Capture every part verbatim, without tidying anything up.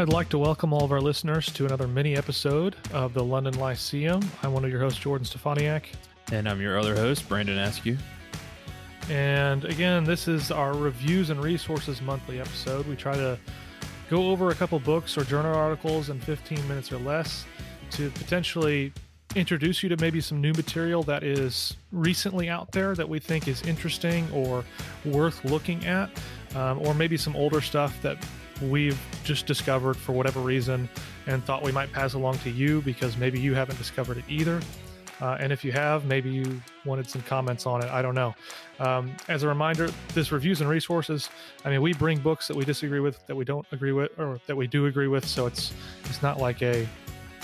I'd like to welcome all of our listeners to another mini episode of the London Lyceum. I'm one of your hosts, Jordan Stefaniak. And I'm your other host, Brandon Askew. And again, this is our Reviews and Resources monthly episode. We try to go over a couple books or journal articles in fifteen minutes or less to potentially introduce you to maybe some new material that is recently out there that we think is interesting or worth looking at, um, or maybe some older stuff that we've just discovered for whatever reason and thought we might pass along to you because maybe you haven't discovered it either. Uh, and if you have, maybe you wanted some comments on it. I don't know. Um, as a reminder, this Reviews and Resources, I mean, we bring books that we disagree with, that we don't agree with, or that we do agree with. So it's it's not like a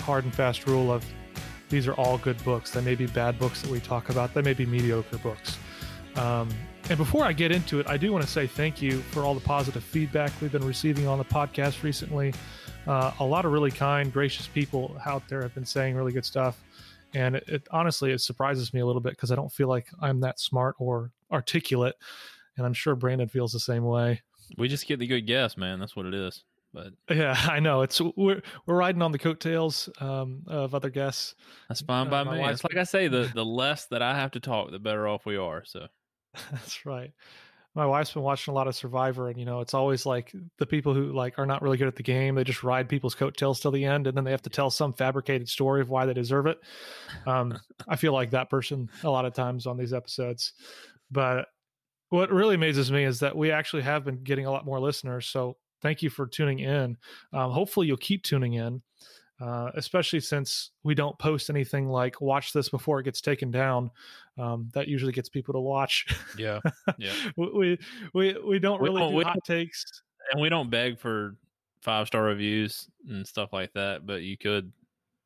hard and fast rule of these are all good books. They may be bad books that we talk about. They may be mediocre books. Um, and before I get into it, I do want to say thank you for all the positive feedback we've been receiving on the podcast recently. Uh, a lot of really kind, gracious people out there have been saying really good stuff. And it, it honestly, it surprises me a little bit because I don't feel like I'm that smart or articulate. And I'm sure Brandon feels the same way. We just get the good guess, man. That's what it is. But yeah, I know. It's we're we're riding on the coattails um, of other guests. That's fine by uh, me. It's like I say, the the less that I have to talk, the better off we are. So that's right. My wife's been watching a lot of Survivor, and you know, it's always like the people who like are not really good at the game. They just ride people's coattails till the end, and then they have to tell some fabricated story of why they deserve it. Um, I feel like that person a lot of times on these episodes, but what really amazes me is that we actually have been getting a lot more listeners. So thank you for tuning in. Um, hopefully you'll keep tuning in, uh, especially since we don't post anything like watch this before it gets taken down. Um, that usually gets people to watch. Yeah. Yeah. we, we, we don't really we don't, do we hot don't, takes. And we don't beg for five-star reviews and stuff like that, but you could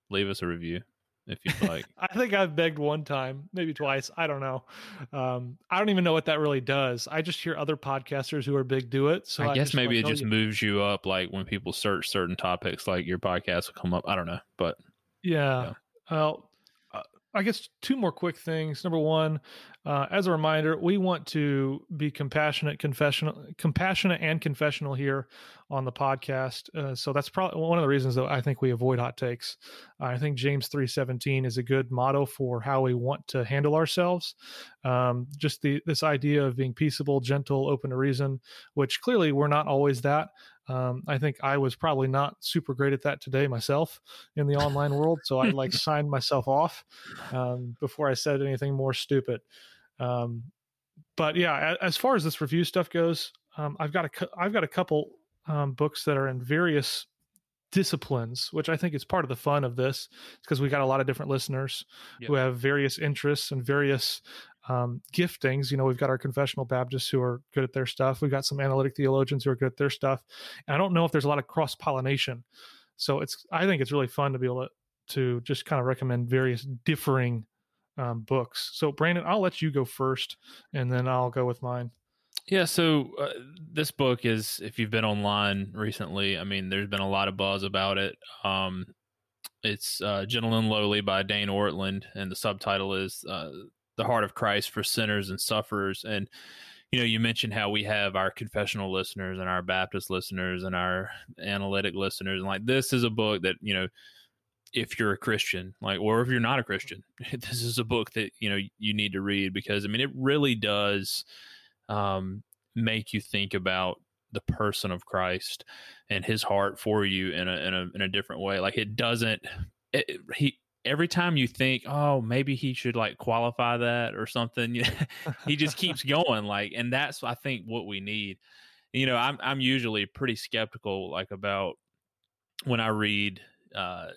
leave us a review if you'd like. I think I've begged one time, maybe twice. I don't know. Um, I don't even know what that really does. I just hear other podcasters who are big do it. So I, I guess maybe like, it oh, just yeah. moves you up. Like when people search certain topics, like your podcast will come up. I don't know, but yeah. Well, yeah. uh, I guess two more quick things. Number one, uh, as a reminder, we want to be compassionate, confessional, compassionate and confessional here on the podcast. Uh, so that's probably one of the reasons that I think we avoid hot takes. Uh, I think James three seventeen is a good motto for how we want to handle ourselves. Um, just the this idea of being peaceable, gentle, open to reason, which clearly we're not always that. Um, I think I was probably not super great at that today myself in the online world. So I like signed myself off um, before I said anything more stupid. Um, but yeah, as far as this review stuff goes, um, I've got a, I've got a couple um, books that are in various disciplines, which I think is part of the fun of this because we got a lot of different listeners yep. who have various interests and various Um, giftings. You know, we've got our confessional Baptists who are good at their stuff. We've got some analytic theologians who are good at their stuff. And I don't know if there's a lot of cross-pollination. So it's, I think it's really fun to be able to, to just kind of recommend various differing um, books. So Brandon, I'll let you go first and then I'll go with mine. Yeah. So uh, this book is, if you've been online recently, I mean, there's been a lot of buzz about it. Um, it's uh, Gentle and Lowly by Dane Ortlund. And the subtitle is, uh, The Heart of Christ for Sinners and Sufferers. And, you know, you mentioned how we have our confessional listeners and our Baptist listeners and our analytic listeners. And like, this is a book that, you know, if you're a Christian, like, or if you're not a Christian, this is a book that, you know, you need to read because, I mean, it really does um, make you think about the person of Christ and his heart for you in a, in a, in a different way. Like it doesn't, it, he, every time you think, oh, maybe he should like qualify that or something, he just keeps going. Like, and that's, I think, what we need. You know, I'm I'm usually pretty skeptical, like about when I read, uh,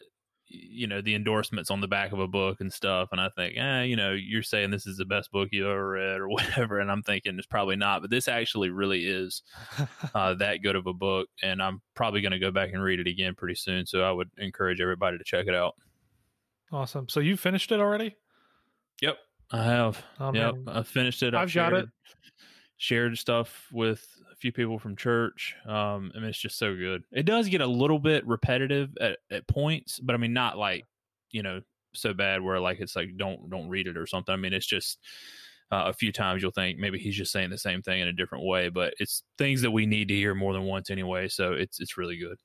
you know, the endorsements on the back of a book and stuff, and I think, eh, you know, you're saying this is the best book you ever read or whatever, and I'm thinking it's probably not, but this actually really is uh, that good of a book, and I'm probably going to go back and read it again pretty soon. So I would encourage everybody to check it out. Awesome. So you finished it already? Yep, I have. Oh, yep, I finished it. I've, I've got it. Shared stuff with a few people from church. Um, I mean, it's just so good. It does get a little bit repetitive at, at points, but I mean, not like, you know, so bad where like it's like don't don't read it or something. I mean, it's just uh, a few times you'll think maybe he's just saying the same thing in a different way, but it's things that we need to hear more than once anyway. So it's it's really good.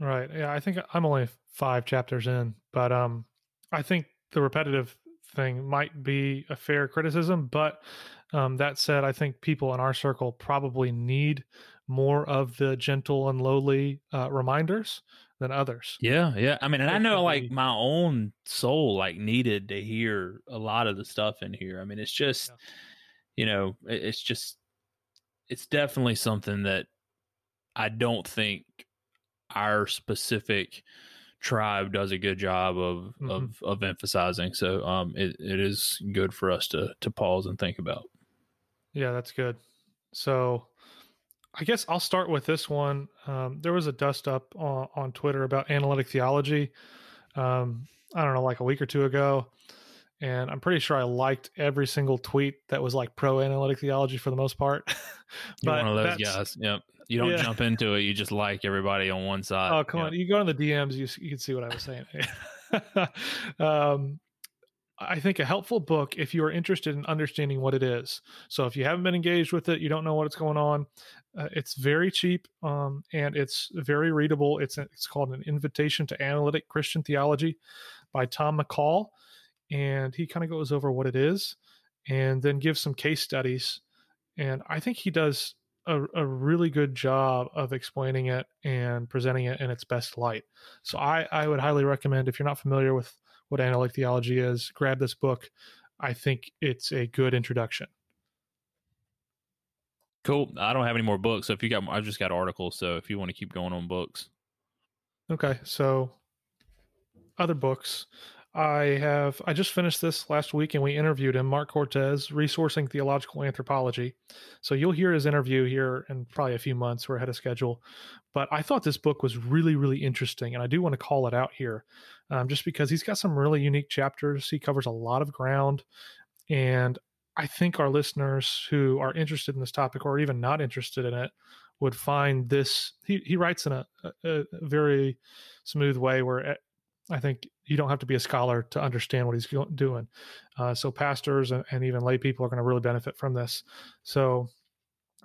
Right. Yeah, I think I'm only five chapters in, but um, I think the repetitive thing might be a fair criticism. But um, that said, I think people in our circle probably need more of the gentle and lowly uh, reminders than others. Yeah, yeah. I mean, and I know like my own soul like needed to hear a lot of the stuff in here. I mean, it's just, yeah. you know, it's just, it's definitely something that I don't think our specific tribe does a good job of mm-hmm. of, of emphasizing. So um, it, it is good for us to to pause and think about. Yeah, that's good. So I guess I'll start with this one. Um, there was a dust up on, on Twitter about analytic theology. Um, I don't know, like a week or two ago. And I'm pretty sure I liked every single tweet that was like pro-analytic theology for the most part. but You're one of those guys. Yep. You don't yeah. jump into it. You just like everybody on one side. Oh, come yep. on. You go in the D Ms, you, you can see what I was saying. um, I think a helpful book if you are interested in understanding what it is. So if you haven't been engaged with it, you don't know what's going on. Uh, it's very cheap um, and it's very readable. It's, it's called An Invitation to Analytic Christian Theology by Tom McCall. And he kind of goes over what it is and then gives some case studies. And I think he does a, a really good job of explaining it and presenting it in its best light. So I, I would highly recommend, if you're not familiar with what analytic theology is, grab this book. I think it's a good introduction. Cool. I don't have any more books. So if you got, I just got articles. So if you want to keep going on books. Okay. So other books. I have, I just finished this last week and we interviewed him, Marc Cortez, Resourcing Theological Anthropology. So you'll hear his interview here in probably a few months. We're ahead of schedule. But I thought this book was really, really interesting. And I do want to call it out here um, just because he's got some really unique chapters. He covers a lot of ground. And I think our listeners who are interested in this topic or even not interested in it would find this. He, he writes in a, a, a very smooth way where at, I think you don't have to be a scholar to understand what he's go- doing. Uh, so pastors and, and even lay people are going to really benefit from this. So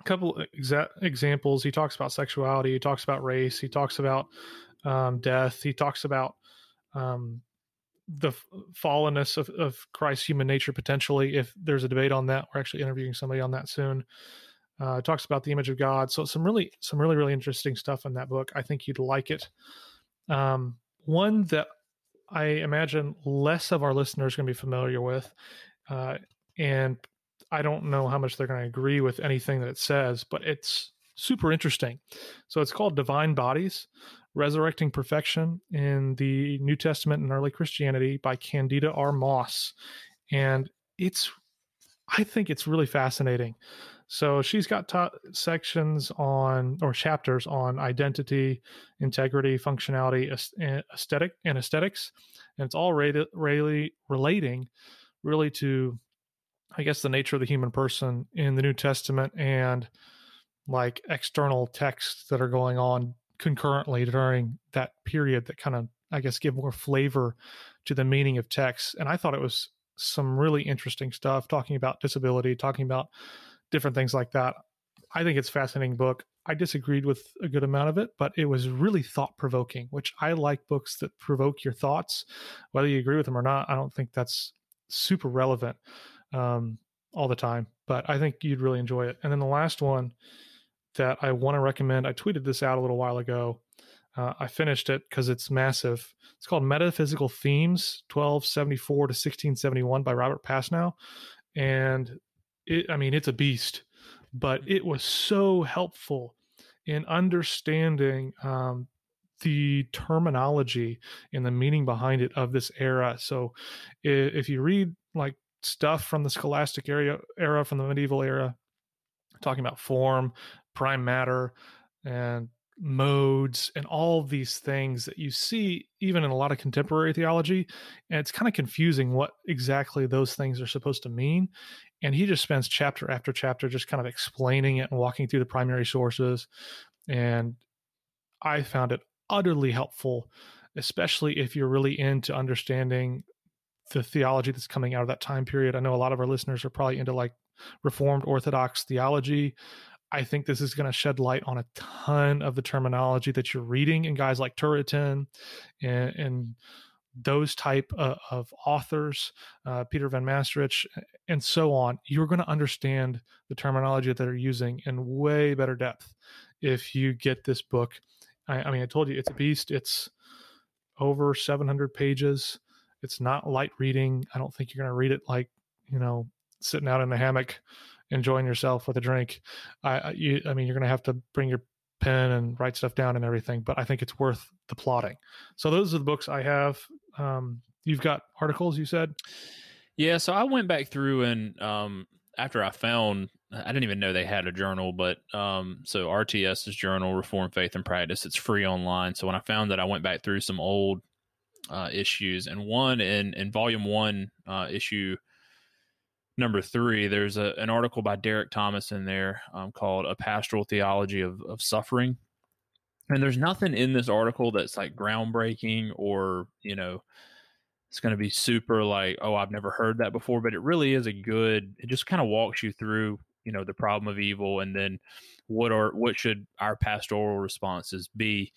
a couple exa- examples. He talks about sexuality. He talks about race. He talks about um, death. He talks about um, the f- fallenness of, of Christ's human nature, potentially. If there's a debate on that, we're actually interviewing somebody on that soon. Uh, talks about the image of God. So some really, some really, really interesting stuff in that book. I think you'd like it. Um, one that I imagine less of our listeners are going to be familiar with, uh, and I don't know how much they're going to agree with anything that it says, but it's super interesting. So it's called Divine Bodies, Resurrecting Perfection in the New Testament and Early Christianity by Candida Moss. And it's, I think it's really fascinating. So she's got t- sections on, or chapters on identity, integrity, functionality, aesthetic, and aesthetics. And it's all really re- relating really to, I guess, the nature of the human person in the New Testament and like external texts that are going on concurrently during that period that kind of, I guess, give more flavor to the meaning of texts. And I thought it was some really interesting stuff, talking about disability, talking about different things like that. I think it's a fascinating book. I disagreed with a good amount of it, but it was really thought-provoking, which I like books that provoke your thoughts. Whether you agree with them or not, I don't think that's super relevant um, all the time, but I think you'd really enjoy it. And then the last one that I want to recommend, I tweeted this out a little while ago. Uh, I finished it because it's massive. It's called Metaphysical Themes, twelve seventy-four to sixteen seventy-one by Robert Pasnau. And It, I mean, it's a beast, but it was so helpful in understanding um, the terminology and the meaning behind it of this era. So if, if you read like stuff from the scholastic era, era, from the medieval era, talking about form, prime matter, and modes and all these things that you see even in a lot of contemporary theology, and it's kind of confusing what exactly those things are supposed to mean. And he just spends chapter after chapter just kind of explaining it and walking through the primary sources, and I found it utterly helpful, especially if you're really into understanding the theology that's coming out of that time period. I know a lot of our listeners are probably into like Reformed Orthodox theology I think this is going to shed light on a ton of the terminology that you're reading, and guys like Turretin and, and those type of, of authors, uh, Peter van Maastricht, and so on. You're going to understand the terminology that they're using in way better depth if you get this book. I, I mean, I told you, it's a beast. It's over seven hundred pages. It's not light reading. I don't think you're going to read it like, you know, sitting out in the hammock, enjoying yourself with a drink. I, I, you, I mean, you're going to have to bring your pen and write stuff down and everything, but I think it's worth the plotting. So those are the books I have. Um, you've got articles, you said? Yeah. So I went back through and um, after I found, I didn't even know they had a journal, but um, so RTS's journal, Reformed Faith and Practice, it's free online. So when I found that, I went back through some old uh, issues, and one in, in volume one, uh, issue number three, there's a, an article by Derek Thomas in there um, called A Pastoral Theology of, of Suffering. And there's nothing in this article that's like groundbreaking or, you know, it's going to be super like, oh, I've never heard that before. But it really is a good, it just kind of walks you through, you know, the problem of evil, and then what are, what should our pastoral responses be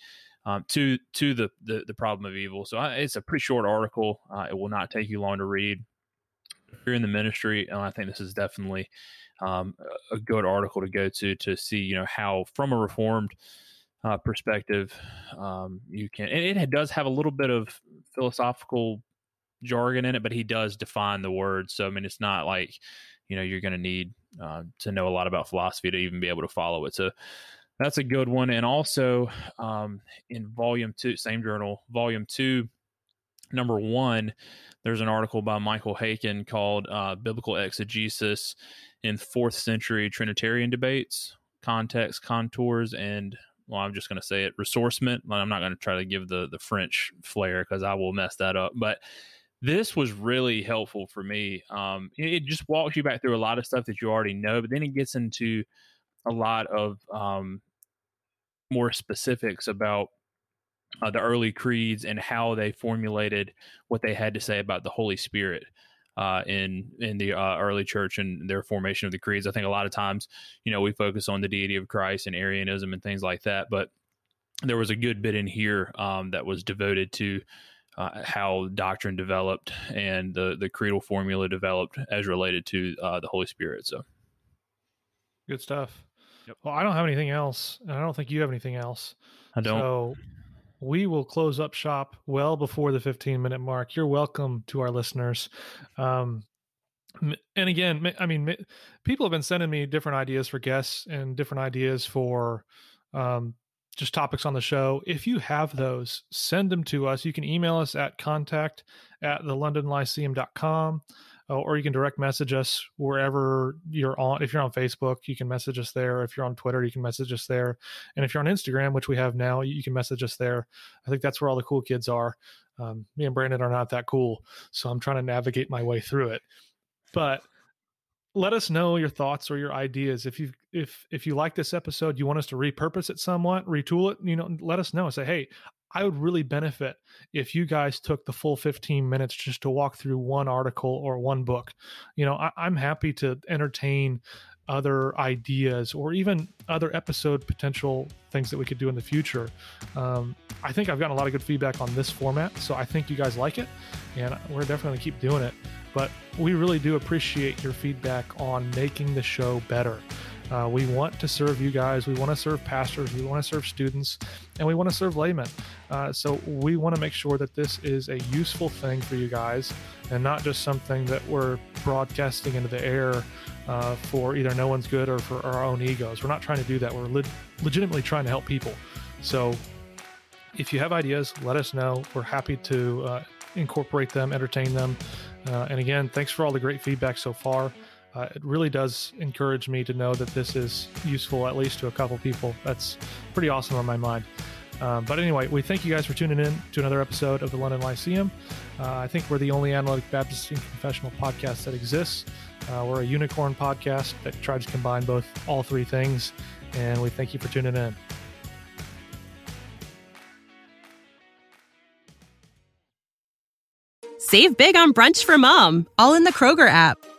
um, to to the, the, the problem of evil. So I, it's a pretty short article. Uh, it will not take you long to read. If you're in the ministry, and I think this is definitely um, a good article to go to to see, you know, how from a Reformed uh, perspective um, you can. And it does have a little bit of philosophical jargon in it, but he does define the word. So I mean, it's not like, you know, you're going to need uh, to know a lot about philosophy to even be able to follow it. So that's a good one. And also um, in volume two, same journal, volume two, number one, there's an article by Michael Haykin called uh, Biblical Exegesis in Fourth-Century Trinitarian Debates: Context, Contours, and, well, I'm just going to say it, Resourcement. I'm not going to try to give the, the French flair because I will mess that up. But this was really helpful for me. Um, it, it just walks you back through a lot of stuff that you already know, but then it gets into a lot of um, more specifics about Uh, the early creeds and how they formulated what they had to say about the Holy Spirit uh, in in the uh, early church and their formation of the creeds. I think a lot of times, you know, we focus on the deity of Christ and Arianism and things like that, but there was a good bit in here um, that was devoted to uh, how doctrine developed and the the creedal formula developed as related to uh, the Holy Spirit. So, good stuff. Yep. Well, I don't have anything else, and I don't think you have anything else. I don't. So, we will close up shop well before the fifteen minute mark. You're welcome to our listeners. Um, and again, I mean, people have been sending me different ideas for guests and different ideas for um, just topics on the show. If you have those, send them to us. You can email us at contact at the London Lyceum dot com, or you can direct message us wherever you're on. If you're on Facebook, you can message us there. If you're on Twitter, you can message us there. And if you're on Instagram, which we have now, you can message us there. I think that's where all the cool kids are. Um, me and Brandon are not that cool, so I'm trying to navigate my way through it. But let us know your thoughts or your ideas. If you if if you like this episode, you want us to repurpose it somewhat, retool it, you know, let us know. Say, hey, I would really benefit if you guys took the full fifteen minutes just to walk through one article or one book. You know, I, I'm happy to entertain other ideas or even other episode potential things that we could do in the future. Um, I think I've gotten a lot of good feedback on this format, so I think you guys like it, and we're definitely going to keep doing it. But we really do appreciate your feedback on making the show better. Uh, we want to serve you guys. We want to serve pastors. We want to serve students, and we want to serve laymen. Uh, so we want to make sure that this is a useful thing for you guys and not just something that we're broadcasting into the air uh, for either no one's good or for our own egos. We're not trying to do that. We're le- legitimately trying to help people. So if you have ideas, let us know. We're happy to uh, incorporate them, entertain them. Uh, and again, thanks for all the great feedback so far. Uh, it really does encourage me to know that this is useful, at least to a couple people. That's pretty awesome on my mind. Um, but anyway, we thank you guys for tuning in to another episode of the London Lyceum. Uh, I think we're the only Analytic Baptist and Confessional podcast that exists. Uh, we're a unicorn podcast that tries to combine both, all three things. And we thank you for tuning in. Save big on brunch for mom, all in the Kroger app.